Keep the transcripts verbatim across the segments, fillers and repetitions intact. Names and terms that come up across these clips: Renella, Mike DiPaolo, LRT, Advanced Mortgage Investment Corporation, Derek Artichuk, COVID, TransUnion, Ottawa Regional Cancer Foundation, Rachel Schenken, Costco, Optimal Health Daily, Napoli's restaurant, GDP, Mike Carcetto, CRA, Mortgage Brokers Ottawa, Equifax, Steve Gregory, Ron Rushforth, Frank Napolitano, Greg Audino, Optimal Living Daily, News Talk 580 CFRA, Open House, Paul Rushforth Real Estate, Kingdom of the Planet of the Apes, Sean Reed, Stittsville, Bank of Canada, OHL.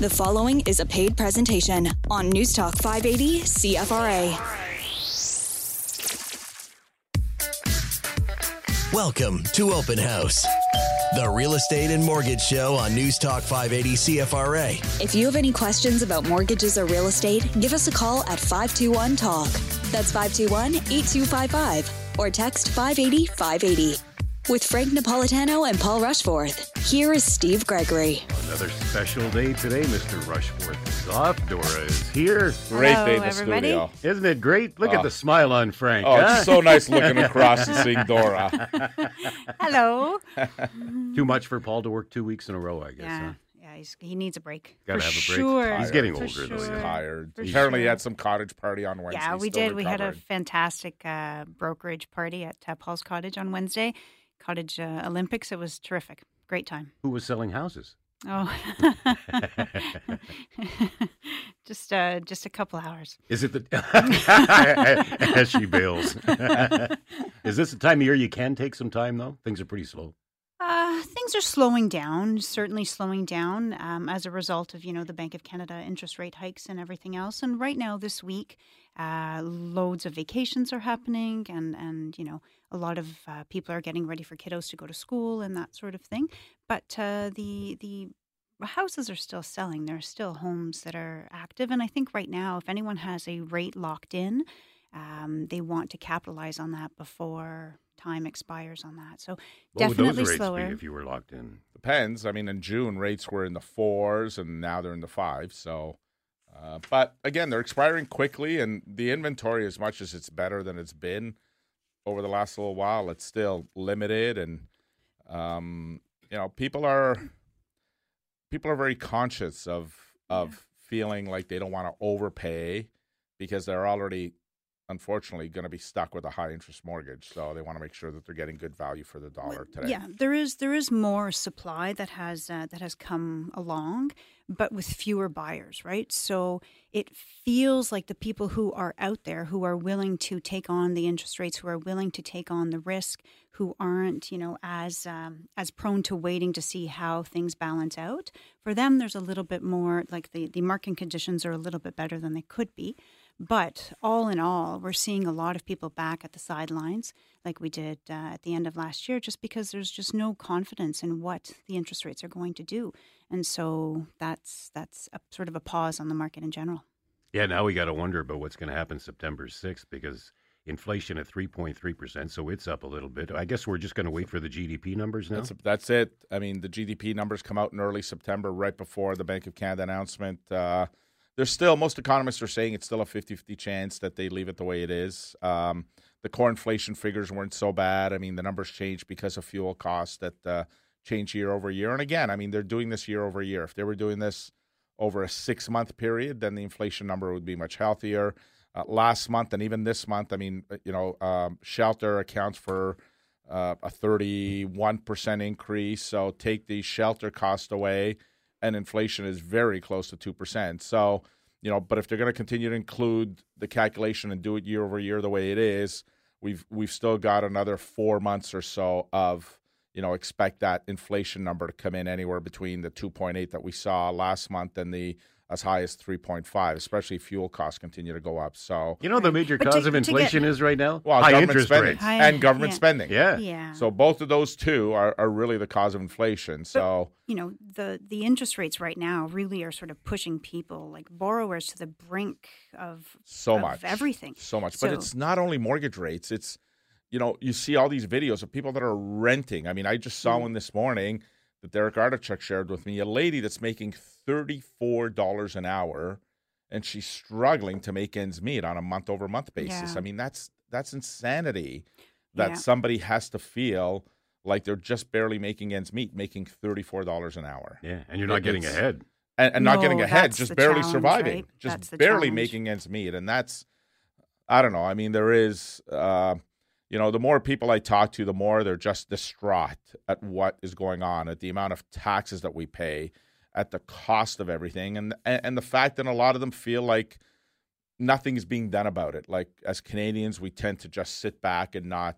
The following is a paid presentation on News Talk five eighty C F R A. Welcome to Open House, the real estate and mortgage show on News Talk five eighty C F R A. If you have any questions about mortgages or real estate, give us a call at five two one TALK. That's five two one, eight two five five or text five eighty, five eighty. With Frank Napolitano and Paul Rushforth, here is Steve Gregory. Another special day today. Mister Rushforth is off. Dora is here. Great Hello, day in the everybody. studio. Isn't it great? Look oh. at the smile on Frank. Oh, huh? It's so nice looking across and seeing Dora. Hello. Too much for Paul to work two weeks in a row, I guess. Yeah, huh? yeah he's, he needs a break. Got to have a break. Sure. He's getting older. Sure. He's tired. For Apparently sure. he had some cottage party on Wednesday. Yeah, we Still did. Recovered. We had a fantastic uh, brokerage party at uh, Paul's Cottage on Wednesday. Cottage uh, Olympics. It was terrific. Great time. Who was selling houses? Oh, just uh, just a couple hours. Is it the as she bails? Is this the time of year you can take some time though? Things are pretty slow. Uh, things are slowing down. Certainly slowing down um, as a result of you know the Bank of Canada interest rate hikes and everything else. And right now this week, uh, loads of vacations are happening, and and you know. A lot of uh, people are getting ready for kiddos to go to school and that sort of thing. But uh, the the houses are still selling. There are still homes that are active. And I think right now, if anyone has a rate locked in, um, they want to capitalize on that before time expires on that. So what definitely would those slower. Rates be if you were locked in? Depends. I mean, in June, rates were in the fours and now they're in the fives. So, uh, but again, they're expiring quickly, and the inventory, as much as it's better than it's been over the last little while, it's still limited, and um, you know, people are people are very conscious of of yeah. feeling like they don't want to overpay because they're already, unfortunately, going to be stuck with a high interest mortgage. So they want to make sure that they're getting good value for the dollar today. Yeah, there is there is more supply that has uh, that has come along, but with fewer buyers, right? So it feels like the people who are out there, who are willing to take on the interest rates, who are willing to take on the risk, who aren't, you know, as um, as prone to waiting to see how things balance out, for them, there's a little bit more, like the, the market conditions are a little bit better than they could be. But all in all, we're seeing a lot of people back at the sidelines like we did uh, at the end of last year, just because there's just no confidence in what the interest rates are going to do. And so that's that's a, sort of a pause on the market in general. Yeah, now we got to wonder about what's going to happen September sixth, because inflation at three point three percent, so it's up a little bit. I guess we're just going to wait for the G D P numbers now? That's, that's it. I mean, the G D P numbers come out in early September, right before the Bank of Canada announcement. Uh There's still, most economists are saying it's still a fifty-fifty chance that they leave it the way it is. Um, the core inflation figures weren't so bad. I mean, the numbers changed because of fuel costs that uh, change year over year. And again, I mean, they're doing this year over year. If they were doing this over a six-month period, then the inflation number would be much healthier. Uh, last month and even this month, I mean, you know, um, shelter accounts for uh, a thirty-one percent increase. So take the shelter cost away, and inflation is very close to two percent. So, you know, but if they're going to continue to include the calculation and do it year over year the way it is, we've we've still got another four months or so of, you know, expect that inflation number to come in anywhere between the two point eight that we saw last month and the as high as three point five, especially if fuel costs continue to go up. So, you know, the major cause to, of inflation get, is right now? Well, high government interest rates high, and government yeah. spending. Yeah. yeah. So both of those two are, are really the cause of inflation. So, but, you know, the, the interest rates right now really are sort of pushing people, like borrowers, to the brink of, so of much, everything. So much. So, but it's not only mortgage rates. It's, you know, you see all these videos of people that are renting. I mean, I just saw mm-hmm. one this morning that Derek Artichuk shared with me, a lady that's making thirty-four dollars an hour, and she's struggling to make ends meet on a month-over-month basis. Yeah. I mean, that's that's insanity that yeah. somebody has to feel like they're just barely making ends meet, making thirty-four dollars an hour. Yeah, and you're not it's, getting ahead. And, and no, not getting ahead, just barely surviving, right? Just barely challenge. making ends meet. And that's, I don't know, I mean, there is... Uh, You know, the more people I talk to, the more they're just distraught at what is going on, at the amount of taxes that we pay, at the cost of everything, and and the fact that a lot of them feel like nothing is being done about it. Like, as Canadians, we tend to just sit back and not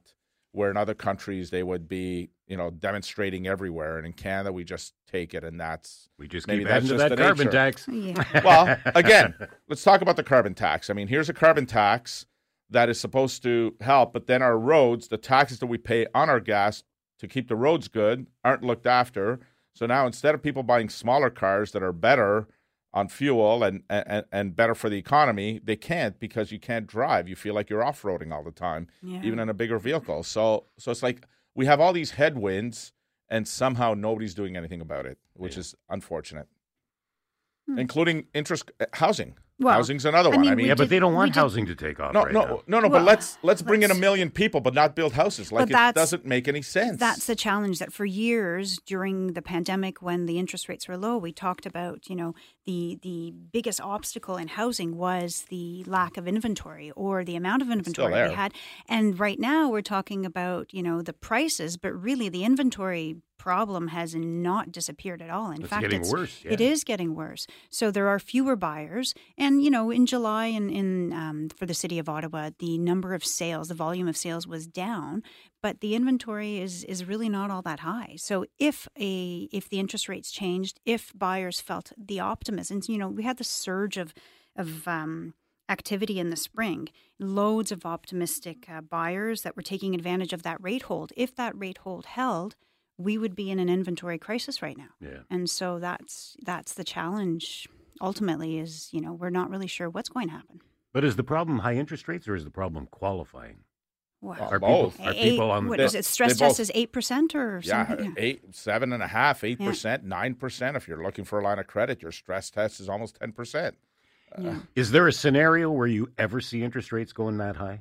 where in other countries they would be, you know, demonstrating everywhere. And in Canada, we just take it, and that's we just maybe keep that's just that the carbon nature. tax. Yeah. Well, again, let's talk about the carbon tax. I mean, here's a carbon tax that is supposed to help, but then our roads, the taxes that we pay on our gas to keep the roads good, aren't looked after. So now instead of people buying smaller cars that are better on fuel and, and, and better for the economy, they can't because you can't drive. You feel like you're off-roading all the time, yeah. even in a bigger vehicle. So so it's like we have all these headwinds, and somehow nobody's doing anything about it, which yeah. is unfortunate, hmm. including interest housing. Well, housing's another I one. Mean, I mean, yeah, but did, they don't want housing did. to take off. No, right no, now. no, no. Well, but let's let's bring in a million people, but not build houses. Like it doesn't make any sense. That's the challenge. That for years during the pandemic, when the interest rates were low, we talked about. You know, the the biggest obstacle in housing was the lack of inventory or the amount of inventory we had. And right now, we're talking about you know the prices, but really the inventory problem has not disappeared at all. In it's fact, getting it's, worse, yeah. it is getting worse. So there are fewer buyers. And, you know, in July in, in um, for the city of Ottawa, the number of sales, the volume of sales was down, but the inventory is is really not all that high. So if a if the interest rates changed, if buyers felt the optimism, and, you know, we had the surge of, of um, activity in the spring, loads of optimistic uh, buyers that were taking advantage of that rate hold. If that rate hold held, we would be in an inventory crisis right now. Yeah. And so that's that's the challenge ultimately is, you know, we're not really sure what's going to happen. But is the problem high interest rates or is the problem qualifying? Well, are both. People, are eight, people on what the, is it? Stress test both, is eight percent or something? Yeah, eight, seven and a half, eight percent, yeah. nine percent. If you're looking for a line of credit, your stress test is almost ten percent. Yeah. Uh, is there a scenario where you ever see interest rates going that high?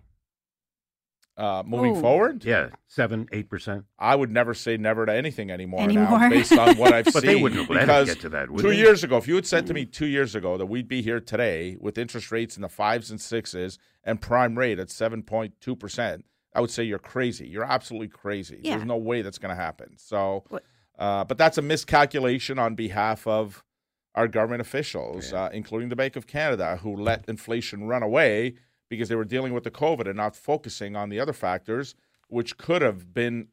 Uh, moving Ooh. forward? Yeah, seven, eight percent. I would never say never to anything anymore, anymore. now based on what I've but seen. But they wouldn't let us get to that, would two they? years ago, if you had said to me two years ago that we'd be here today with interest rates in the fives and sixes and prime rate at seven point two percent, I would say you're crazy. You're absolutely crazy. Yeah. There's no way that's going to happen. So, uh, but that's a miscalculation on behalf of our government officials, yeah. uh, including the Bank of Canada, who let inflation run away because they were dealing with the COVID and not focusing on the other factors, which could have been,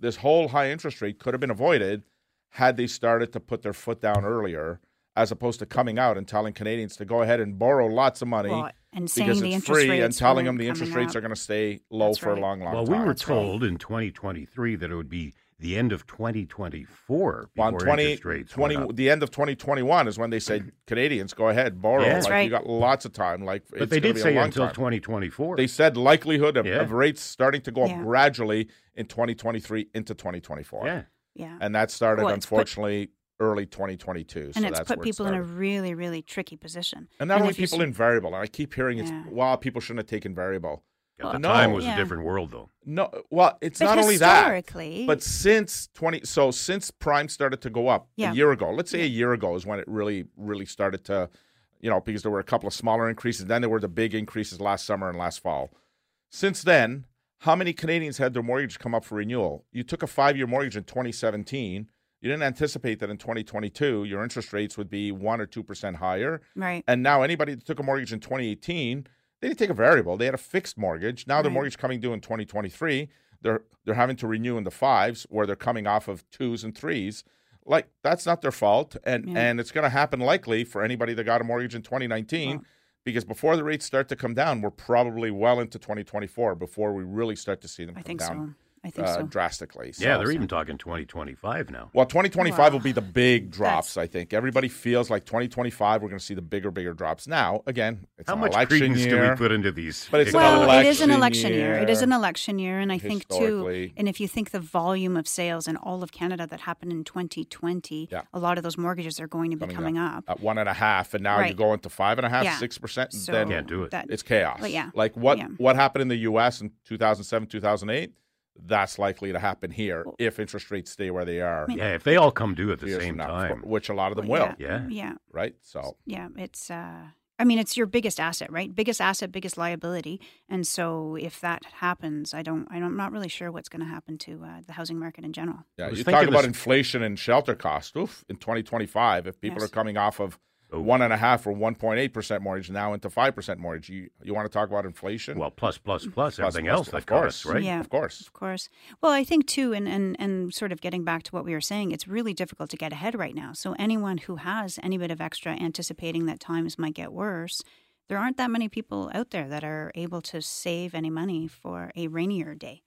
this whole high interest rate could have been avoided had they started to put their foot down earlier, as opposed to coming out and telling Canadians to go ahead and borrow lots of money well, and because it's free and telling them the interest rates up. are going to stay low That's for right. a long, long well, time. Well, we were told right. in twenty twenty-three that it would be the end of twenty twenty-four before well, twenty, interest rates twenty, The end of twenty twenty-one is when they said, Canadians, go ahead, borrow. Yeah. That's like, right. You got lots of time. Like, but it's they did be say until time. twenty twenty-four. They said likelihood of, yeah. of rates starting to go yeah. up gradually in twenty twenty-three into twenty twenty-four. Yeah, yeah. And that started, well, unfortunately, put, early twenty twenty-two. And so it's that's put people it in a really, really tricky position. And not and only people see, in variable. And I keep hearing, it's, yeah. wow, people shouldn't have taken variable. At the no, time was yeah. a different world, though. No, well, it's but not only that. But since twenty, so since prime started to go up yeah. a year ago, let's say yeah. a year ago is when it really, really started to, you know, because there were a couple of smaller increases. Then there were the big increases last summer and last fall. Since then, how many Canadians had their mortgage come up for renewal? You took a five-year mortgage in twenty seventeen. You didn't anticipate that in twenty twenty-two your interest rates would be one or two percent higher. Right. And now anybody that took a mortgage in twenty eighteen. They didn't take a variable. They had a fixed mortgage. Now right. their mortgage coming due in twenty twenty-three. They're they're having to renew in the fives where they're coming off of twos and threes. Like, that's not their fault. And yeah. and it's going to happen likely for anybody that got a mortgage in twenty nineteen wow. because before the rates start to come down, we're probably well into twenty twenty-four before we really start to see them I come think down. So. I think uh, so. Drastically. So, yeah, they're so. even talking twenty twenty-five now. Well, twenty twenty-five wow. will be the big drops, that's... I think. Everybody feels like twenty twenty-five, we're going to see the bigger, bigger drops. Now, again, it's How an much election year. How much do we put into these? But it's well, an it is an election year. year. It is an election year, and I think, too, and if you think the volume of sales in all of Canada that happened in twenty twenty, yeah. a lot of those mortgages are going to be coming, coming up. up. At one and a half, and now right. you go into five and a half, yeah. six percent, so then can't do it. That, it's chaos. Yeah. Like what, yeah. what happened in the U S in two thousand seven, two thousand eight? That's likely to happen here if interest rates stay where they are. Yeah, if they all come due at the same time, which a lot of them will. Yeah, yeah, right. So yeah, it's. Uh, I mean, it's your biggest asset, right? Biggest asset, biggest liability. And so if that happens, I don't. I'm not really sure what's going to happen to uh, the housing market in general. Yeah, you talk about inflation and shelter costs. Oof, in twenty twenty-five, if people are coming off of oh. one and a half or one point eight percent mortgage now into five percent mortgage. You you want to talk about inflation? Well, plus plus plus, plus everything plus, else, of course, costs, right? Yeah, of course, of course. Well, I think too, and and and sort of getting back to what we were saying, it's really difficult to get ahead right now. So anyone who has any bit of extra, anticipating that times might get worse, there aren't that many people out there that are able to save any money for a rainier day.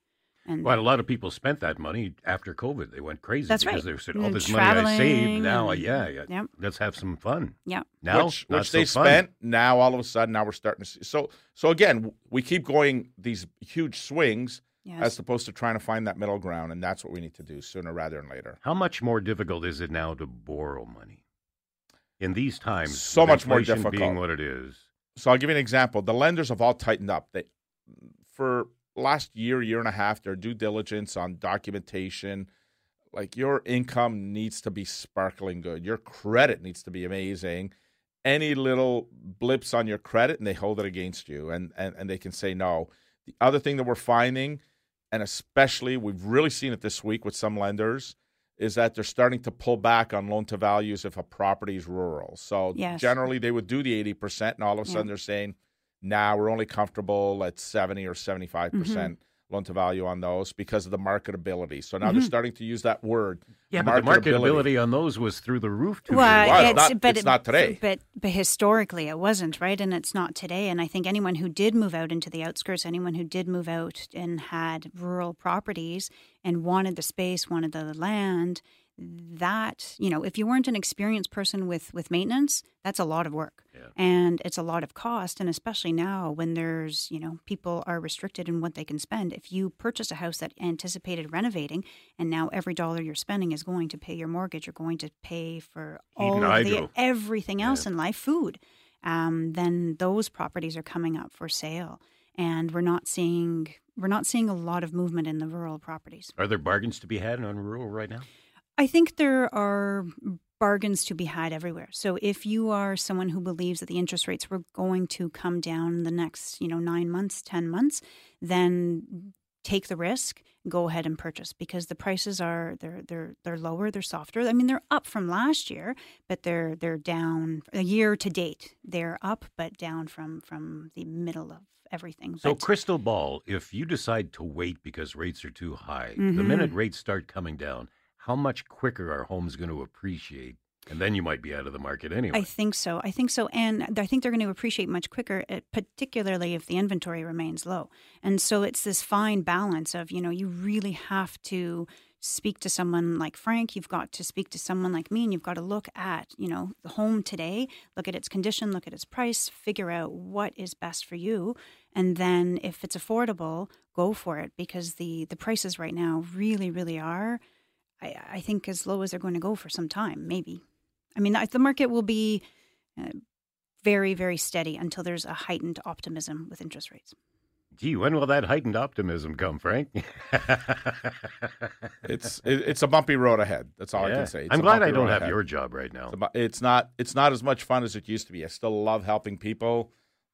And well, a lot of people spent that money after COVID. They went crazy. That's because right. they said, oh, this money I saved now, and, yeah, yeah yep. let's have some fun. Yeah. Now, which, which so they fun. spent. Now, all of a sudden, now we're starting to see. So, so again, we keep going these huge swings yes. as opposed to trying to find that middle ground. And that's what we need to do sooner rather than later. How much more difficult is it now to borrow money in these times? So much more difficult. Being what it is. So I'll give you an example. The lenders have all tightened up. They, for last year, year and a half, their due diligence on documentation, like your income needs to be sparkling good. Your credit needs to be amazing. Any little blips on your credit, and they hold it against you, and, and, and they can say no. The other thing that we're finding, and especially we've really seen it this week with some lenders, is that they're starting to pull back on loan-to-values if a property is rural. So yes. generally they would do the eighty percent, and all of a sudden yeah. they're saying, now nah, we're only comfortable at seventy or seventy-five percent mm-hmm. loan-to-value on those because of the marketability. So now mm-hmm. they're starting to use that word. Yeah, marketability. But the marketability on those was through the roof. Too well, well, it's, not, but it's it, not today. But, but historically it wasn't, right? And it's not today. And I think anyone who did move out into the outskirts, anyone who did move out and had rural properties and wanted the space, wanted the land, that, you know, if you weren't an experienced person with, with maintenance, that's a lot of work. Yeah. And it's a lot of cost. And especially now when there's, you know, people are restricted in what they can spend. If you purchase a house that anticipated renovating and now every dollar you're spending is going to pay your mortgage, you're going to pay for all of the, everything else yeah. in life, food, um, then those properties are coming up for sale. And we're not seeing we're not seeing a lot of movement in the rural properties. Are there bargains to be had on rural right now? I think there are bargains to be had everywhere. So if you are someone who believes that the interest rates were going to come down in the next, you know, nine months, ten months, then take the risk, go ahead and purchase because the prices are they're they're they're lower, they're softer. I mean, they're up from last year, but they're they're down a year to date. They're up, but down from from the middle of everything. So but, crystal ball, if you decide to wait because rates are too high, mm-hmm. the minute rates start coming down, how much quicker are homes going to appreciate? And then you might be out of the market anyway. I think so. I think so. And I think they're going to appreciate much quicker, particularly if the inventory remains low. And so it's this fine balance of, you know, you really have to speak to someone like Frank. You've got to speak to someone like me, and you've got to look at, you know, the home today, look at its condition, look at its price, figure out what is best for you. And then if it's affordable, go for it because the, the prices right now really, really are I, I think as low as they're going to go for some time, maybe. I mean, the market will be uh, very, very steady until there's a heightened optimism with interest rates. Gee, when will that heightened optimism come, Frank? it's it, it's a bumpy road ahead. That's all yeah. I can say. It's I'm glad I don't have ahead. your job right now. It's, about, it's not it's not as much fun as it used to be. I still love helping people,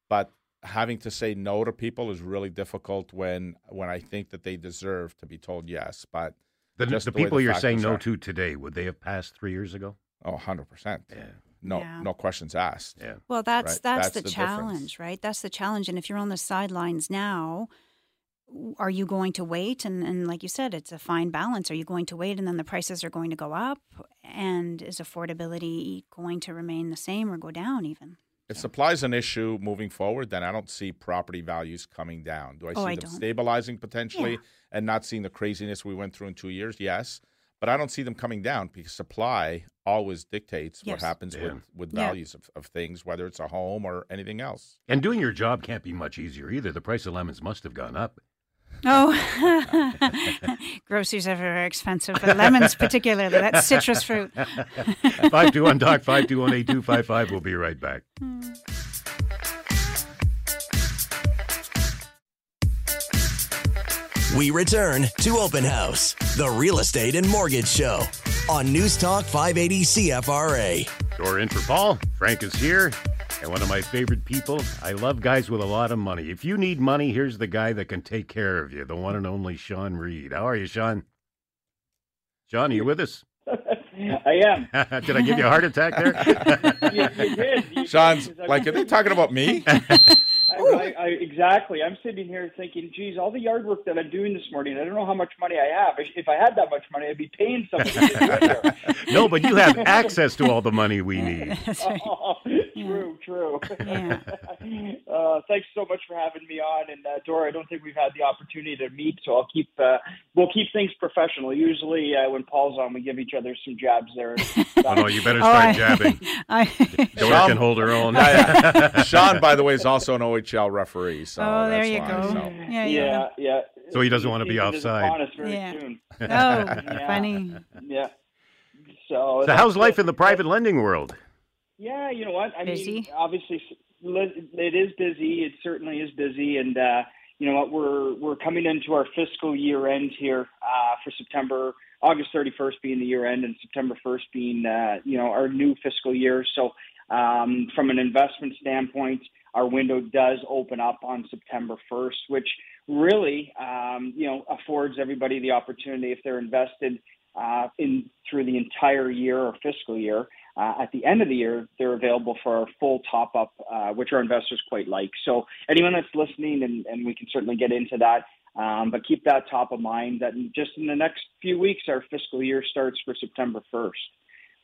but having to say no to people is really difficult when when I think that they deserve to be told yes, but. The, the, the people the you're saying no are. to today, would they have passed three years ago? Oh, one hundred percent. Yeah. No, yeah. no questions asked. Yeah. Well, that's right? that's, that's the, the challenge, difference. right? That's the challenge. And if you're on the sidelines now, are you going to wait? And, and like you said, it's a fine balance. Are you going to wait and then the prices are going to go up? And is affordability going to remain the same or go down even? If so. supply is an issue moving forward, then I don't see property values coming down. Do I see oh, I them don't. stabilizing potentially yeah. and not seeing the craziness we went through in two years? Yes. But I don't see them coming down because supply always dictates yes. what happens yeah. with, with yeah. values of, of things, whether it's a home or anything else. And doing your job can't be much easier either. The price of lemons must have gone up. Oh, groceries are very expensive, but lemons particularly. That's citrus fruit. five two one D O C, five two one, eight two five five. We'll be right back. Mm. We return to Open House, the real estate and mortgage show on News Talk five eighty C F R A. Dora in for Paul. Frank is here. And one of my favorite people, I love guys with a lot of money. If you need money, here's the guy that can take care of you, the one and only Sean Reed. How are you, Sean? Sean, are you with us? I am. Did I give you a heart attack there? you, you did. You Sean's did, like, are they talking about me? I, I, I, exactly. I'm sitting here thinking, geez, all the yard work that I'm doing this morning, I don't know how much money I have. If I had that much money, I'd be paying somebody to do it here. No, but you have access to all the money we need. That's right. Oh, true, true. Yeah. Uh, thanks so much for having me on. And, uh, Dora, I don't think we've had the opportunity to meet, so I'll keep, uh, we'll keep things professional. Usually uh, when Paul's on, we give each other some jabs there. Oh, no, you better start oh, I, jabbing. I, Dora Sean, can hold her own. Yeah, yeah. Sean, by the way, is also an O H L referee. So oh, there that's you why, go. So. Yeah, yeah, yeah. So he doesn't want to be offside. Honest very yeah. soon. Oh, yeah. Funny. Yeah. So, so how's life in the private lending world? Yeah, you know what? I busy? mean, obviously, it is busy. It certainly is busy. And, uh, you know what? We're, we're coming into our fiscal year end here uh, for September. August thirty-first being the year end and September first being, uh, you know, our new fiscal year. So um, from an investment standpoint, our window does open up on September first, which really, um, you know, affords everybody the opportunity if they're invested uh, in through the entire year or fiscal year. Uh, at the end of the year, they're available for a full top-up, uh, which our investors quite like. So anyone that's listening, and, and we can certainly get into that, Um, but keep that top of mind that just in the next few weeks, our fiscal year starts for September first.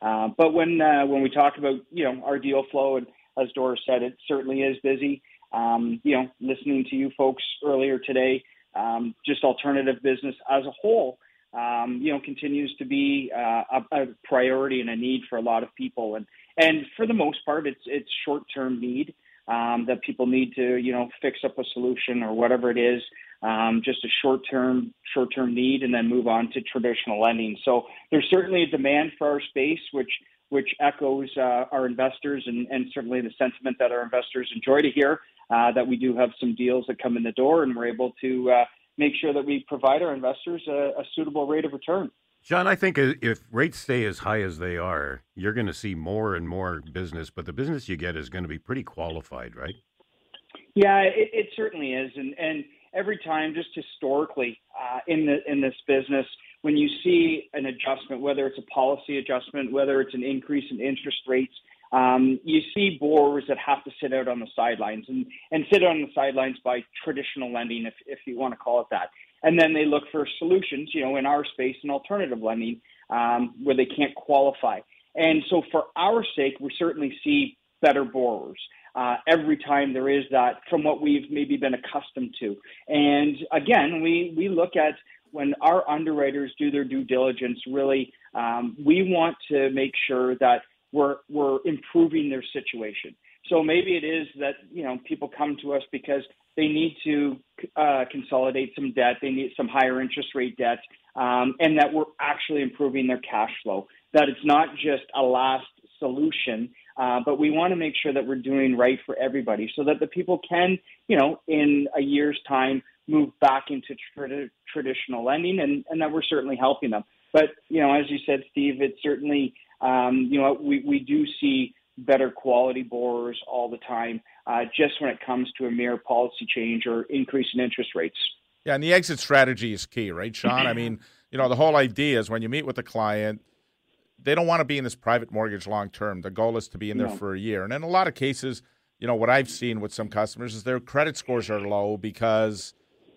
Uh, but when uh, when we talk about, you know, our deal flow, and as Dora said, it certainly is busy. Um, you know, listening to you folks earlier today, um, just alternative business as a whole, um, you know, continues to be uh, a, a priority and a need for a lot of people. And, and for the most part, it's it's short-term need um, that people need to, you know, fix up a solution or whatever it is. Um, just a short-term short-term need, and then move on to traditional lending. So there's certainly a demand for our space, which which echoes uh, our investors, and, and certainly the sentiment that our investors enjoy to hear, uh, that we do have some deals that come in the door, and we're able to uh, make sure that we provide our investors a, a suitable rate of return. John, I think if rates stay as high as they are, you're going to see more and more business, but the business you get is going to be pretty qualified, right? Yeah, it, it certainly is, and and. Every time, just historically, uh, in the in this business, when you see an adjustment, whether it's a policy adjustment, whether it's an increase in interest rates, um, you see borrowers that have to sit out on the sidelines and, and sit on the sidelines by traditional lending, if, if you want to call it that. And then they look for solutions, you know, in our space and alternative lending um, where they can't qualify. And so for our sake, we certainly see better borrowers. Uh, every time there is that from what we've maybe been accustomed to. And again, we, we look at when our underwriters do their due diligence, really, um, we want to make sure that we're, we're improving their situation. So maybe it is that, you know, people come to us because they need to uh, consolidate some debt, they need some higher interest rate debt, um, and that we're actually improving their cash flow, that it's not just a last solution. Uh, but we want to make sure that we're doing right for everybody so that the people can, you know, in a year's time, move back into tra- traditional lending and, and that we're certainly helping them. But, you know, as you said, Steve, it's certainly, um, you know, we, we do see better quality borrowers all the time uh, just when it comes to a mere policy change or increase in interest rates. Yeah, and the exit strategy is key, right, Sean? I mean, you know, the whole idea is when you meet with a client, they don't want to be in this private mortgage long term. The goal is to be in there no. for a year. And in a lot of cases, you know, what I've seen with some customers is their credit scores are low because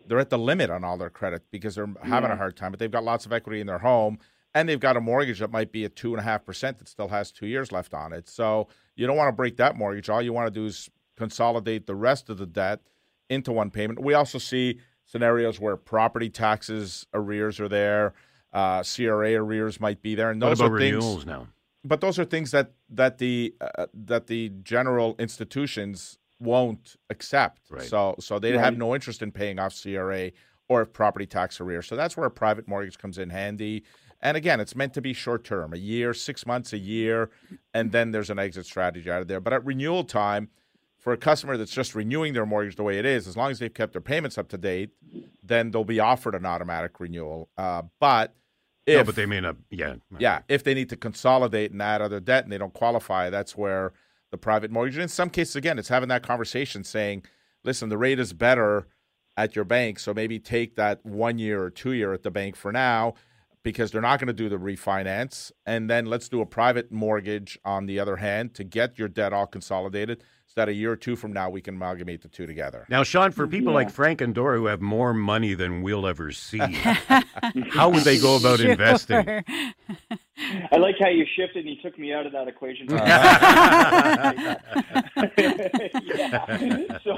they're at the limit on all their credit because they're yeah. having a hard time. But they've got lots of equity in their home, and they've got a mortgage that might be at two point five percent that still has two years left on it. So you don't want to break that mortgage. All you want to do is consolidate the rest of the debt into one payment. We also see scenarios where property taxes arrears are there. Uh, C R A arrears might be there, and those what about are things. Renewals now? But those are things that that the uh, that the general institutions won't accept. Right. So so they right. have no interest in paying off C R A or property tax arrears. So that's where a private mortgage comes in handy. And again, it's meant to be short term, a year, six months, a year, and then there's an exit strategy out of there. But at renewal time, for a customer that's just renewing their mortgage the way it is, as long as they've kept their payments up to date, then they'll be offered an automatic renewal. Uh, but if, no, but they may not, yeah. Yeah, if they need to consolidate and add other debt and they don't qualify, that's where the private mortgage, and in some cases, again, it's having that conversation saying, listen, the rate is better at your bank, so maybe take that one year or two year at the bank for now, because they're not going to do the refinance. And then let's do a private mortgage on the other hand to get your debt all consolidated, so that a year or two from now we can amalgamate the two together. Now, Sean, for people yeah. like Frank and Dora who have more money than we'll ever see, how would they go about sure. investing? I like how you shifted and you took me out of that equation. yeah. So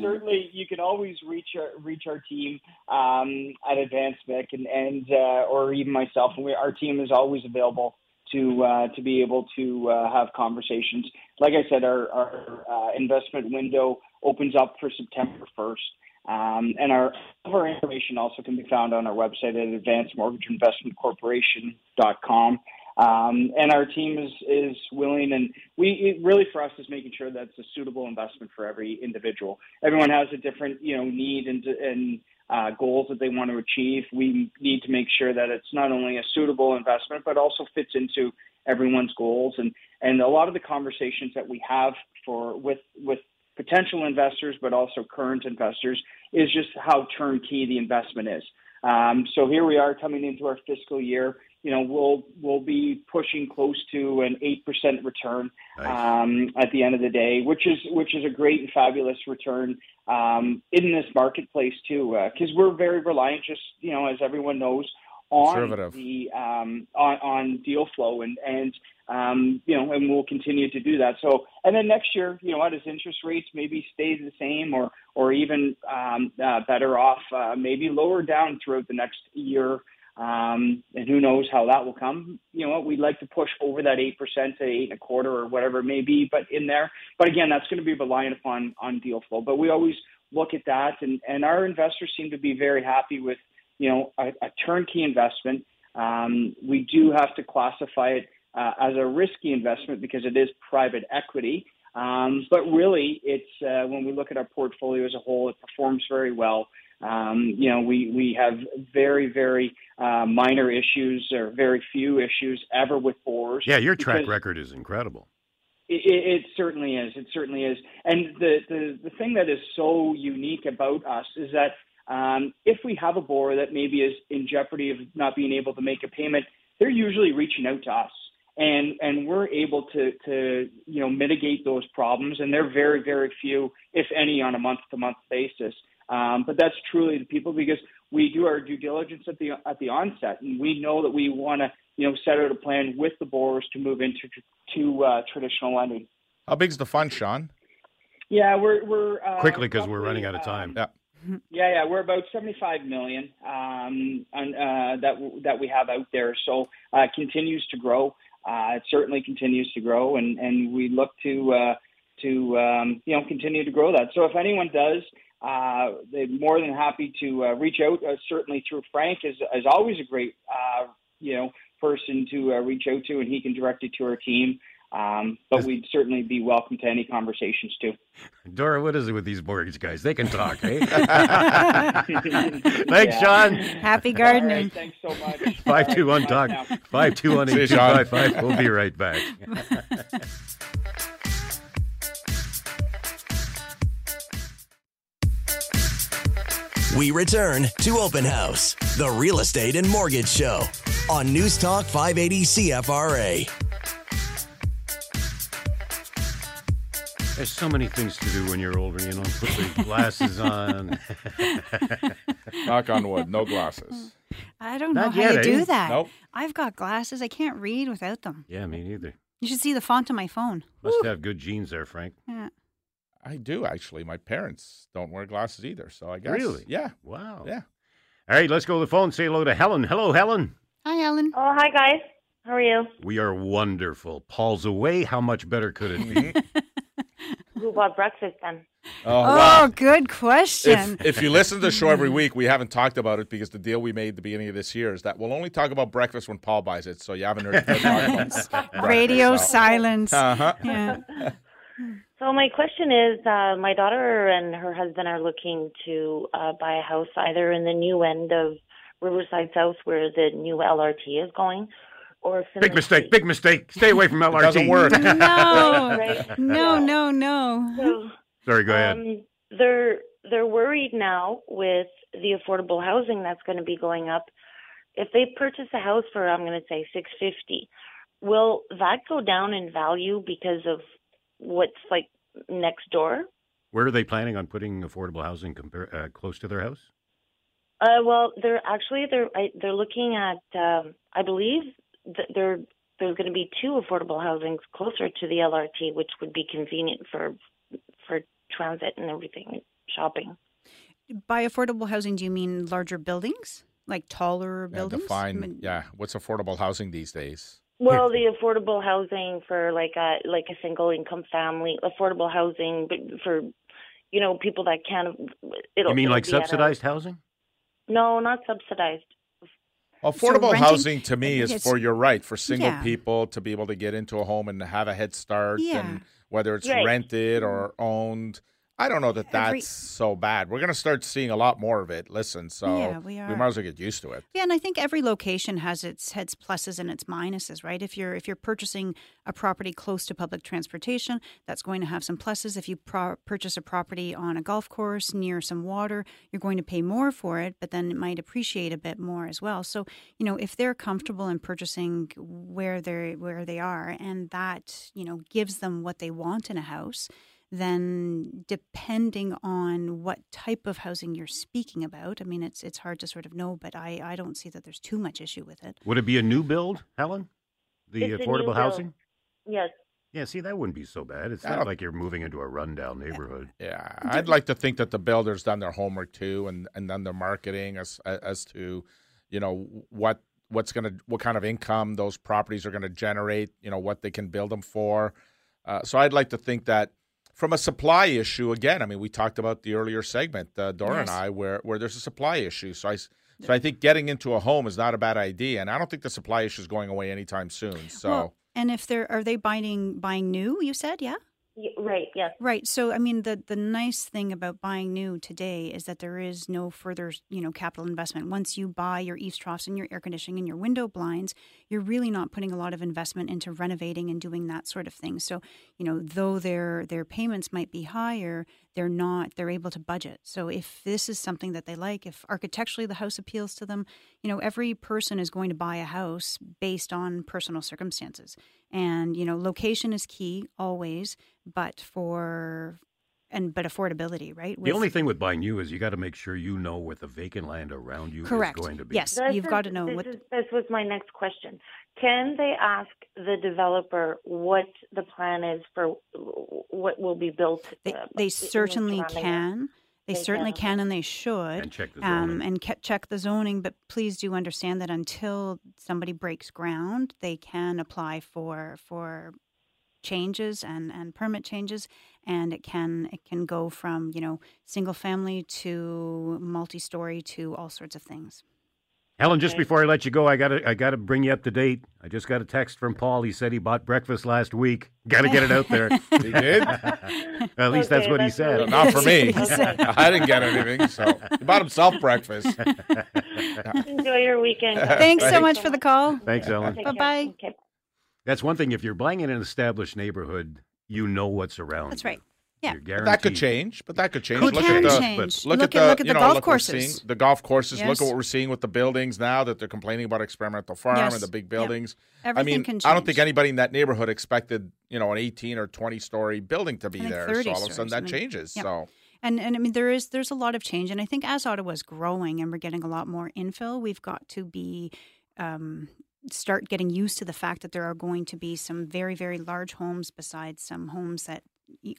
certainly you can always reach our, reach our team um, at Advanced Mic and, and uh, or even myself. And we, our team is always available to uh, to be able to uh, have conversations. Like I said, our, our uh, investment window opens up for September first. Um, and our, our information also can be found on our website at advanced mortgage investment corporation dot com. Um, and our team is, is willing, and we it really for us is making sure that's a suitable investment for every individual. Everyone has a different, you know, need and, and uh, goals that they want to achieve. We need to make sure that it's not only a suitable investment, but also fits into everyone's goals. And, and a lot of the conversations that we have for with, with, potential investors, but also current investors, is just how turnkey the investment is. Um, so here we are coming into our fiscal year. You know, we'll we'll be pushing close to an eight percent return nice. um, at the end of the day, which is which is a great and fabulous return um, in this marketplace too, because uh, we're very reliant, just you know, as everyone knows, on the um, on, on deal flow and and. Um, you know, and we'll continue to do that. So, and then next year, you know, as interest rates maybe stay the same or, or even um, uh, better off, uh, maybe lower down throughout the next year. Um, and who knows how that will come. You know what, we'd like to push over that eight percent to eight and a quarter or whatever it may be, but in there, but again, that's going to be reliant upon, on deal flow, but we always look at that. And, and our investors seem to be very happy with, you know, a, a turnkey investment. Um, we do have to classify it Uh, as a risky investment because it is private equity. Um, but really, it's uh, when we look at our portfolio as a whole, it performs very well. Um, you know, we, we have very, very uh, minor issues or very few issues ever with borrowers. Yeah, your track record is incredible. It, it, it certainly is. It certainly is. And the, the, the thing that is so unique about us is that um, if we have a borrower that maybe is in jeopardy of not being able to make a payment, they're usually reaching out to us. And and we're able to, to, you know, mitigate those problems. And they're very, very few, if any, on a month-to-month basis. Um, but that's truly the people, because we do our due diligence at the at the onset. And we know that we want to, you know, set out a plan with the borrowers to move into to uh, traditional lending. How big's the fund, Sean? Yeah, we're... we're uh, Quickly, because we're running out of time. Um, yeah. Yeah, yeah, we're about seventy-five million dollars um, on, uh, that, w- that we have out there. So uh, it continues to grow. Uh, it certainly continues to grow, and, and we look to uh, to um, you know continue to grow that. So if anyone does, uh, they're more than happy to uh, reach out. Uh, certainly through Frank is is always a great uh, you know person to uh, reach out to, and he can direct you to our team. Um, but we'd certainly be welcome to any conversations too. Dora, what is it with these mortgage guys? They can talk, eh? Thanks, yeah. Sean. Happy gardening. Right, thanks so much. five two one Talk. five two one, eight two five five. We'll be right back. We return to Open House, the real estate and mortgage show on News Talk five eighty C F R A. There's so many things to do when you're older, you know, put the glasses on. Knock on wood, no glasses. I don't Not know yet, how to eh? do that. Nope. I've got glasses. I can't read without them. Yeah, me neither. You should see the font on my phone. Must Woo. have good genes there, Frank. Yeah. I do, actually. My parents don't wear glasses either, so I guess. Really? Yeah. Wow. Yeah. All right, let's go to the phone. Say hello to Helen. Hello, Helen. Hi, Helen. Oh, hi, guys. How are you? We are wonderful. Paul's away. How much better could it be? Who bought breakfast then? Oh, wow. oh good question. If, if you listen to the show every week, we haven't talked about it because the deal we made at the beginning of this year is that we'll only talk about breakfast when Paul buys it, so you haven't heard it. Radio silence. Uh-huh. Yeah. So my question is, uh, my daughter and her husband are looking to uh, buy a house either in the new end of Riverside South where the new L R T is going, Big mistake, big mistake. Stay away from L R T. It doesn't work. No, right? no, no, no. So, Sorry, go ahead. Um, they're, they're worried now with the affordable housing that's going to be going up if they purchase a house for, I'm going to say six fifty, will that go down in value because of what's like next door? Where are they planning on putting affordable housing compar- uh, close to their house? Uh, well, they're actually they're they're looking at um, I believe th- there there's going to be two affordable housings closer to the L R T, which would be convenient for for transit and everything, shopping. By affordable housing, do you mean larger buildings, like taller yeah, buildings? Define, I mean, yeah. What's affordable housing these days? Well, the affordable housing for like a like a single income family, affordable housing for, you know, people that can't. It'll, you mean like subsidized a, housing? No, not subsidized. Affordable so renting, housing to me is for your right for single yeah. people to be able to get into a home and have a head start, yeah. and whether it's right. rented or owned. I don't know that that's Every, so bad. We're going to start seeing a lot more of it. Listen, so yeah, we, we might as well get used to it. Yeah, and I think every location has its its pluses and its minuses, right? If you're if you're purchasing a property close to public transportation, that's going to have some pluses. If you pro- purchase a property on a golf course near some water, you're going to pay more for it, but then it might appreciate a bit more as well. So, you know, if they're comfortable in purchasing where they where they are, and that, you know, gives them what they want in a house, then depending on what type of housing you're speaking about, I mean, it's it's hard to sort of know, but I, I don't see that there's too much issue with it. Would it be a new build, Helen? The it's affordable housing? Yes. Yeah, see, that wouldn't be so bad. It's not like you're moving into a rundown neighborhood. Yeah, I'd like to think that the builder's done their homework too, and, and done their marketing as as to, you know, what what's gonna what kind of income those properties are gonna generate, you know, what they can build them for. Uh, so I'd like to think that. From a supply issue, again, I mean, we talked about the earlier segment, uh, Dora yes. and I, where, where there's a supply issue. So I, so I think getting into a home is not a bad idea, and I don't think the supply issue is going away anytime soon. So, well, and if they're are they buying buying new? You said, yeah, yeah right, yeah, right. So I mean, the the nice thing about buying new today is that there is no further, you know, capital investment. Once you buy your eaves troughs and your air conditioning and your window blinds, you're really not putting a lot of investment into renovating and doing that sort of thing. So, you know, though their their payments might be higher, they're not, they're able to budget. So if this is something that they like, if architecturally the house appeals to them, you know, every person is going to buy a house based on personal circumstances. And, you know, location is key always, but for... And but affordability, right? With, the only thing with buying new is you got to make sure you know what the vacant land around you correct. Is going to be. Yes, this you've is, got to know. This, what... is, this was my next question. Can they ask the developer what the plan is for what will be built? They, uh, they certainly can. They, they certainly can. can and they should. And check the zoning. Um, and ke- check the zoning, but please do understand that until somebody breaks ground, they can apply for for. changes and, and permit changes, and it can it can go from, you know, single family to multi-story to all sorts of things. Helen, just okay. before I let you go, I gotta I gotta bring you up to date. I just got a text from Paul. He said he bought breakfast last week. Gotta get it out there. He did? At least okay, that's what that's he said. Really Not for me. Okay. I didn't get anything. So he bought himself breakfast. Enjoy your weekend. Thanks, Thanks so much for the call. Thanks, Helen. Bye bye. Okay. That's one thing. If you're buying in an established neighborhood, you know what's around. That's right. Yeah. That could change, but that could change. It look, can at the, change. Look, look at, at the, look at the know, golf courses. Seeing, the golf courses. Yes. Look at what we're seeing with the buildings now that they're complaining about experimental farm yes. and the big buildings. Yep. Everything I mean, can change. I don't think anybody in that neighborhood expected, you know, an eighteen or twenty story building to be there. So all of a sudden that changes. Yep. So. And and I mean, there is there's a lot of change. And I think as Ottawa's growing and we're getting a lot more infill, we've got to be um, – start getting used to the fact that there are going to be some very, very large homes besides some homes that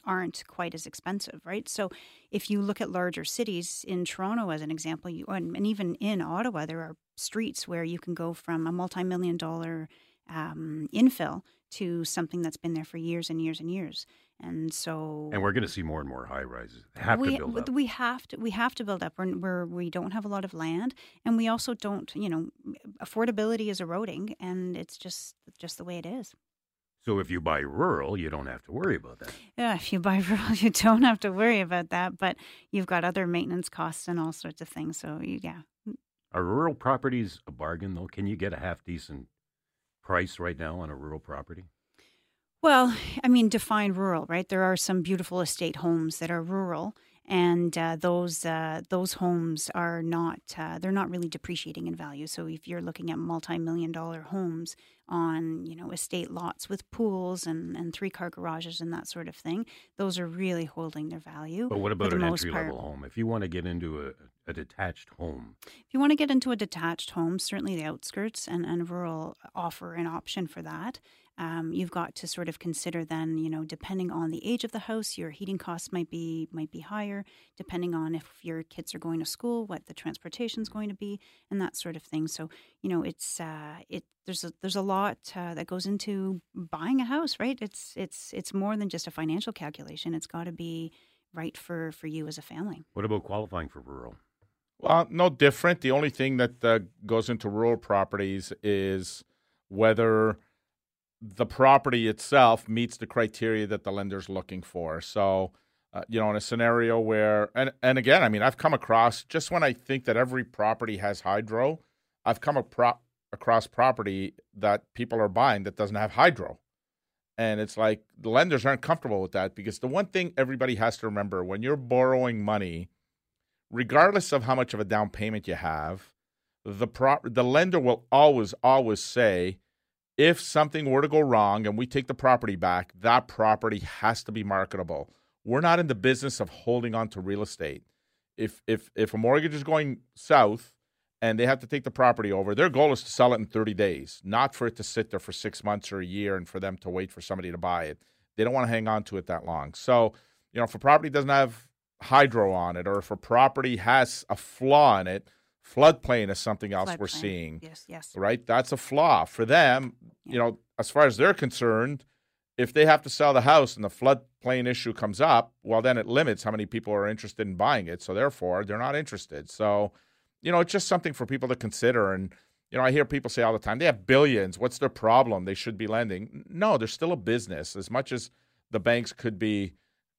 aren't quite as expensive, right? So if you look at larger cities, in Toronto as an example, you, and even in Ottawa, there are streets where you can go from a multi-million dollar um, infill to something that's been there for years and years and years. And so, and we're going to see more and more high rises. They have we, to build up. We have to. We have to build up. We're, we're we don't have a lot of land, and we also don't. You know, affordability is eroding, and it's just just the way it is. So if you buy rural, you don't have to worry about that. Yeah, if you buy rural, you don't have to worry about that. But you've got other maintenance costs and all sorts of things. So you, yeah. Are rural properties a bargain though? Can you get a half decent price right now on a rural property? Well, I mean, define rural, right? There are some beautiful estate homes that are rural, and uh, those uh, those homes are not uh, they're not really depreciating in value. So if you're looking at multi-million dollar homes on, you know, estate lots with pools and, and three car garages and that sort of thing, those are really holding their value. But what about an entry level home? If you want to get into a, a detached home, if you want to get into a detached home, certainly the outskirts and, and rural offer an option for that. Um, you've got to sort of consider then, you know, depending on the age of the house, your heating costs might be might be higher, depending on if your kids are going to school, what the transportation is going to be, and that sort of thing. So, you know, it's uh, it there's a, there's a lot uh, that goes into buying a house, right? It's it's it's more than just a financial calculation. It's got to be right for, for you as a family. What about qualifying for rural? Well, no different. The only thing that uh, goes into rural properties is whether the property itself meets the criteria that the lender's looking for. So, uh, you know, in a scenario where, and, and again, I mean, I've come across, just when I think that every property has hydro, I've come apro- across property that people are buying that doesn't have hydro. And it's like the lenders aren't comfortable with that, because the one thing everybody has to remember when you're borrowing money, regardless of how much of a down payment you have, the pro- the lender will always, always say, if something were to go wrong and we take the property back, that property has to be marketable. We're not in the business of holding on to real estate. If if if a mortgage is going south and they have to take the property over, their goal is to sell it in thirty days, not for it to sit there for six months or a year and for them to wait for somebody to buy it. They don't want to hang on to it that long. So, you know, if a property doesn't have hydro on it, or if a property has a flaw in it, floodplain is something else floodplain. We're seeing. Yes, yes. Right? That's a flaw. For them, yeah. You know, as far as they're concerned, if they have to sell the house and the floodplain issue comes up, well, then it limits how many people are interested in buying it. So therefore, they're not interested. So, you know, it's just something for people to consider. And, you know, I hear people say all the time, they have billions. What's their problem? They should be lending. No, they're still a business. As much as the banks could be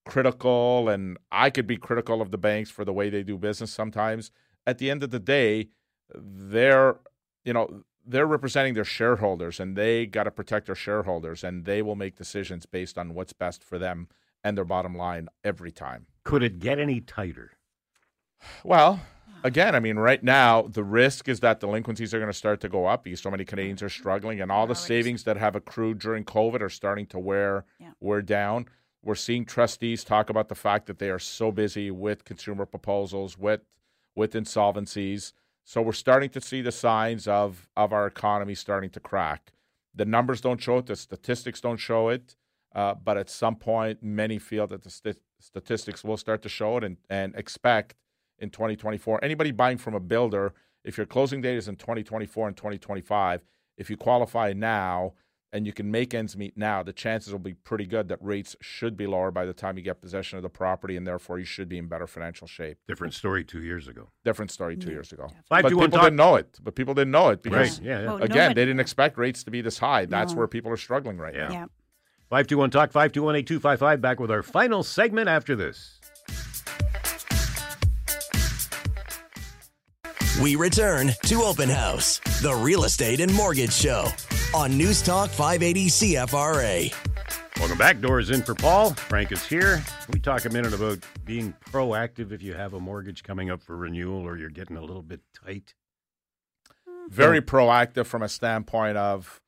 critical, and I could be critical of the banks for the way they do business sometimes, at the end of the day, they're, you know, they're representing their shareholders, and they got to protect their shareholders, and they will make decisions based on what's best for them and their bottom line every time. Could it get any tighter? Well, again, I mean, right now, the risk is that delinquencies are going to start to go up because so many Canadians are struggling, and all the savings that have accrued during COVID are starting to wear, yeah. wear down. We're seeing trustees talk about the fact that they are so busy with consumer proposals, with with insolvencies. So we're starting to see the signs of, of our economy starting to crack. The numbers don't show it. The statistics don't show it. Uh, but at some point, many feel that the st- statistics will start to show it, and, and expect in twenty twenty-four. Anybody buying from a builder, if your closing date is in twenty twenty-four and twenty twenty-five, if you qualify now and you can make ends meet now, the chances will be pretty good that rates should be lower by the time you get possession of the property, and therefore you should be in better financial shape. Different story two years ago. Different story two yeah, years ago. But people talk- didn't know it. But people didn't know it because, right. yeah, yeah. Well, again, nobody- they didn't expect rates to be this high. That's no. where people are struggling right yeah. now. Yeah. five two one Talk, five two one, eight two five five. Back with our final segment after this. We return to Open House, the real estate and mortgage show, on News Talk five eighty C F R A. Welcome back. Dora's in for Paul. Frank is here. We talk a minute about being proactive if you have a mortgage coming up for renewal or you're getting a little bit tight. Very proactive from a standpoint of,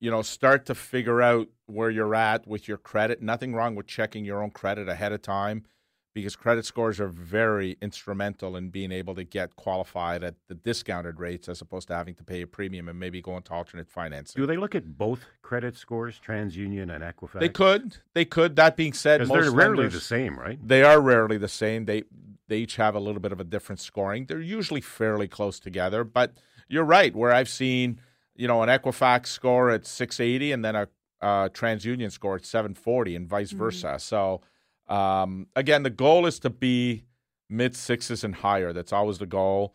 you know, start to figure out where you're at with your credit. Nothing wrong with checking your own credit ahead of time, because credit scores are very instrumental in being able to get qualified at the discounted rates as opposed to having to pay a premium and maybe go into alternate financing. Do they look at both credit scores, TransUnion and Equifax? They could. They could. That being said, most lenders, they're rarely the same, right? They are rarely the same. They they each have a little bit of a different scoring. They're usually fairly close together. But you're right, where I've seen, you know, an Equifax score at six eighty and then a uh, TransUnion score at seven forty and vice mm-hmm. versa. So Um, again, the goal is to be mid sixes and higher. That's always the goal.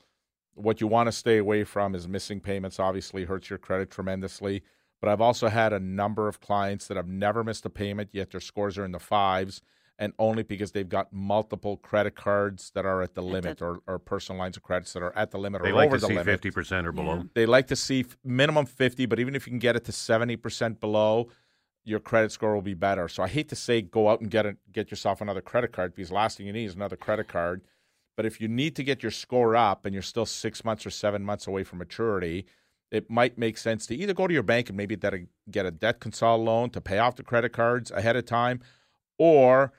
What you want to stay away from is missing payments. Obviously hurts your credit tremendously, but I've also had a number of clients that have never missed a payment, yet their scores are in the fives, and only because they've got multiple credit cards that are at the limit, or, or personal lines of credits that are at the limit or over the limit. They like to see fifty percent or below. Yeah. They like to see minimum fifty, but even if you can get it to seventy percent below, your credit score will be better. So I hate to say go out and get a, get yourself another credit card, because the last thing you need is another credit card. But if you need to get your score up and you're still six months or seven months away from maturity, it might make sense to either go to your bank and maybe get a debt consol loan to pay off the credit cards ahead of time, or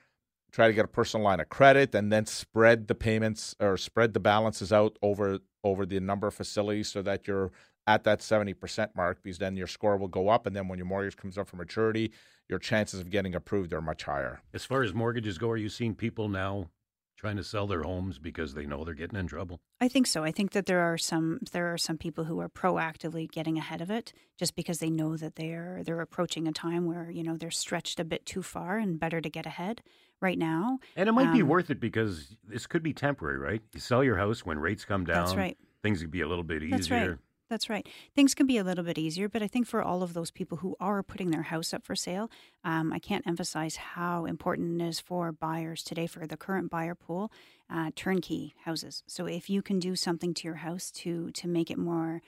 try to get a personal line of credit and then spread the payments or spread the balances out over over the number of facilities so that you're at that seventy percent mark, because then your score will go up, and then when your mortgage comes up for maturity, your chances of getting approved are much higher. As far as mortgages go, are you seeing people now trying to sell their homes because they know they're getting in trouble? I think so. I think that there are some there are some people who are proactively getting ahead of it, just because they know that they're they're approaching a time where, you know, they're stretched a bit too far and better to get ahead right now. And it might um, be worth it, because this could be temporary, right? You sell your house when rates come down. That's right. Things could be a little bit easier. That's right. That's right. Things can be a little bit easier, but I think for all of those people who are putting their house up for sale, um, I can't emphasize how important it is for buyers today, for the current buyer pool, uh, turnkey houses. So if you can do something to your house to to make it more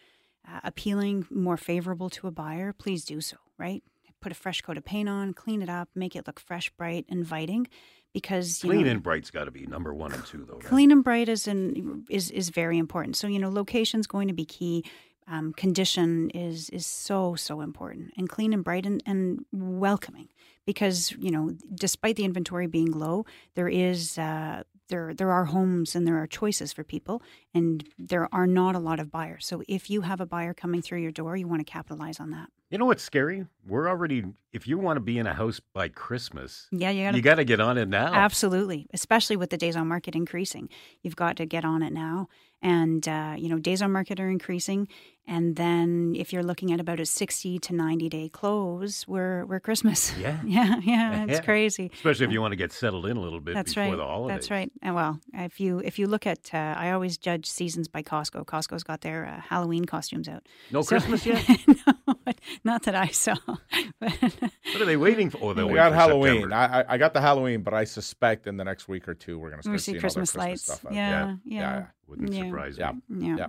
uh, appealing, more favorable to a buyer, please do so, right? Put a fresh coat of paint on, clean it up, make it look fresh, bright, inviting. Because you clean know, and bright's got to be number one and two, though. Right? Clean and bright is in, is is very important. So, you know, location's going to be key. Um, condition is is so, so important, and clean and bright and, and welcoming, because, you know, despite the inventory being low, there is uh, there there are homes and there are choices for people, and there are not a lot of buyers. So if you have a buyer coming through your door, you want to capitalize on that. You know what's scary? We're already, if you want to be in a house by Christmas, yeah, you gotta, you got to get on it now. Absolutely. Especially with the days on market increasing. You've got to get on it now. And, uh, you know, days on market are increasing. And then if you're looking at about a sixty to ninety day close, we're, we're Christmas. Yeah. yeah. Yeah. It's yeah. crazy. Especially if you want to get settled in a little bit That's before right. the holidays. That's right. And well, if you, if you look at, uh, I always judge seasons by Costco. Costco's got their uh, Halloween costumes out. No so, Christmas yet? No. Not that I saw. But what are they waiting for? Oh, they got for Halloween. I, I got the Halloween, but I suspect in the next week or two we're going to start we see seeing Christmas, Christmas lights. Stuff. Yeah, yeah, yeah, yeah. Wouldn't yeah. surprise yeah. me. Yeah. yeah,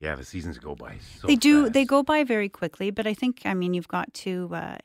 yeah. The seasons go by. So they do. Fast. They go by very quickly. But I think, I mean, you've got to. Uh,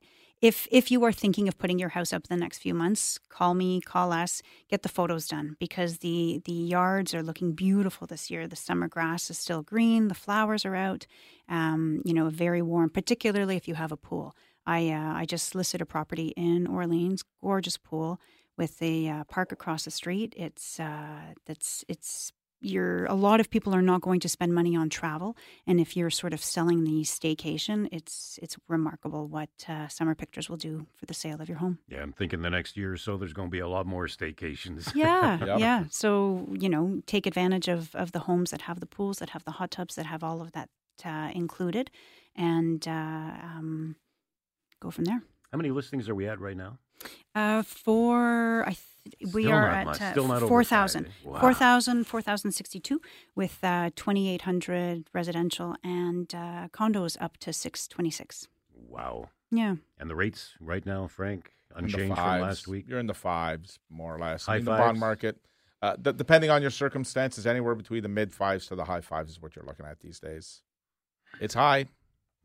If if you are thinking of putting your house up in the next few months, call me, call us, get the photos done, because the, the yards are looking beautiful this year. The summer grass is still green. The flowers are out, um, you know, very warm, particularly if you have a pool. I uh, I just listed a property in Orleans, gorgeous pool with a uh, park across the street. It's uh, that's it's. You're, a lot of people are not going to spend money on travel, and if you're sort of selling the staycation, it's it's remarkable what uh, summer pictures will do for the sale of your home. Yeah, I'm thinking the next year or so, there's going to be a lot more staycations. Yeah, yeah, yeah. So, you know, take advantage of, of the homes that have the pools, that have the hot tubs, that have all of that uh, included, and uh, um, go from there. How many listings are we at right now? Uh, for, I think. We still are at uh, four thousand, wow. four thousand, four thousand sixty-two with uh, twenty-eight hundred residential and uh, condos up to six twenty-six. Wow. Yeah. And the rates right now, Frank, unchanged from last week? You're in the fives, more or less. High in fives. The bond market, uh, d- depending on your circumstances, anywhere between the mid fives to the high fives is what you're looking at these days. It's high.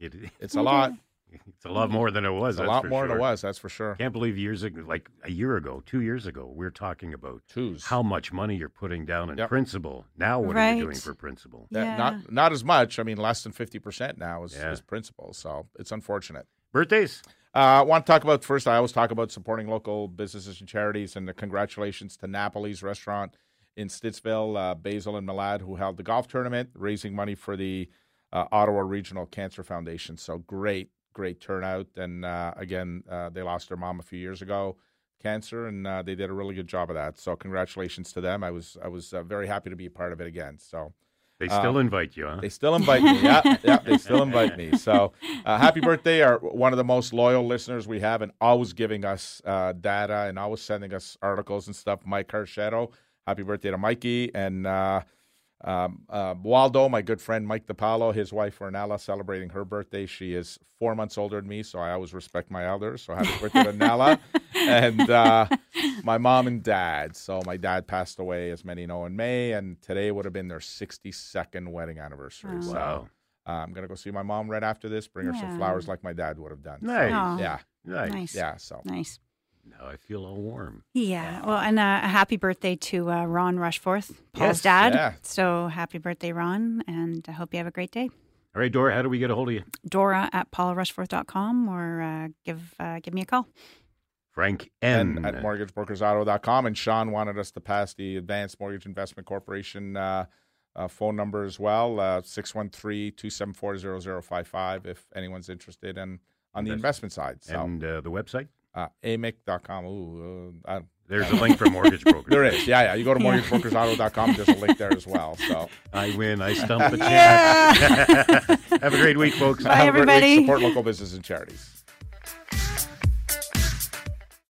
It is. It's a lot. It's a lot more than it was. It's a lot more sure. than it was, that's for sure. Can't believe years ago, like a year ago, two years ago, we were talking about Twos. how much money you're putting down in yep. principal. Now, what right. are you doing for principal? Yeah. That, not not as much. I mean, less than fifty percent now is, yeah. is principal. So it's unfortunate. Birthdays. Uh, I want to talk about first. I always talk about supporting local businesses and charities, and the congratulations to Napoli's Restaurant in Stittsville, uh, Basil and Milad, who held the golf tournament, raising money for the uh, Ottawa Regional Cancer Foundation. So great. Great turnout, and uh, again, uh, they lost their mom a few years ago, cancer, and uh, they did a really good job of that. So, congratulations to them. I was I was uh, very happy to be a part of it again. So, they uh, still invite you, huh? They still invite me. Yeah, yeah, they still invite me. So, uh, happy birthday! Are one of the most loyal listeners we have, and always giving us uh, data and always sending us articles and stuff. Mike Carcetto, happy birthday to Mikey, and. Uh, Um, uh, Waldo, my good friend Mike DiPaolo, his wife Renella, celebrating her birthday. She is four months older than me, so I always respect my elders. So happy birthday to Renella. And uh, my mom and dad. So my dad passed away, as many know, in May, and today would have been their sixty-second wedding anniversary. Wow. So uh, I'm going to go see my mom right after this, bring her yeah. some flowers like my dad would have done. Nice. So, yeah. Nice. nice. Yeah. So nice. Now I feel all warm. Yeah. Wow. Well, and uh, a happy birthday to uh, Ron Rushforth, Paul's yes, dad. Yeah. So happy birthday, Ron, and I hope you have a great day. All right, Dora, how do we get a hold of you? Dora at paul rushforth dot com or uh, give uh, give me a call. Frank N. at mortgage brokers ottawa dot com. And Sean wanted us to pass the Advanced Mortgage Investment Corporation uh, uh, phone number as well, uh, six one three, two seven four, zero zero five five, if anyone's interested in, on the investment side. So. And uh, the website? Uh, a m i c dot com. Ooh, uh, there's a link for mortgage brokers. There is. Yeah, yeah. You go to mortgage brokers auto dot com. There's a link there as well. So I win. I stump the chair. Yeah. Have a great week, folks. Bye, Have everybody. A great week. Support local business and charities.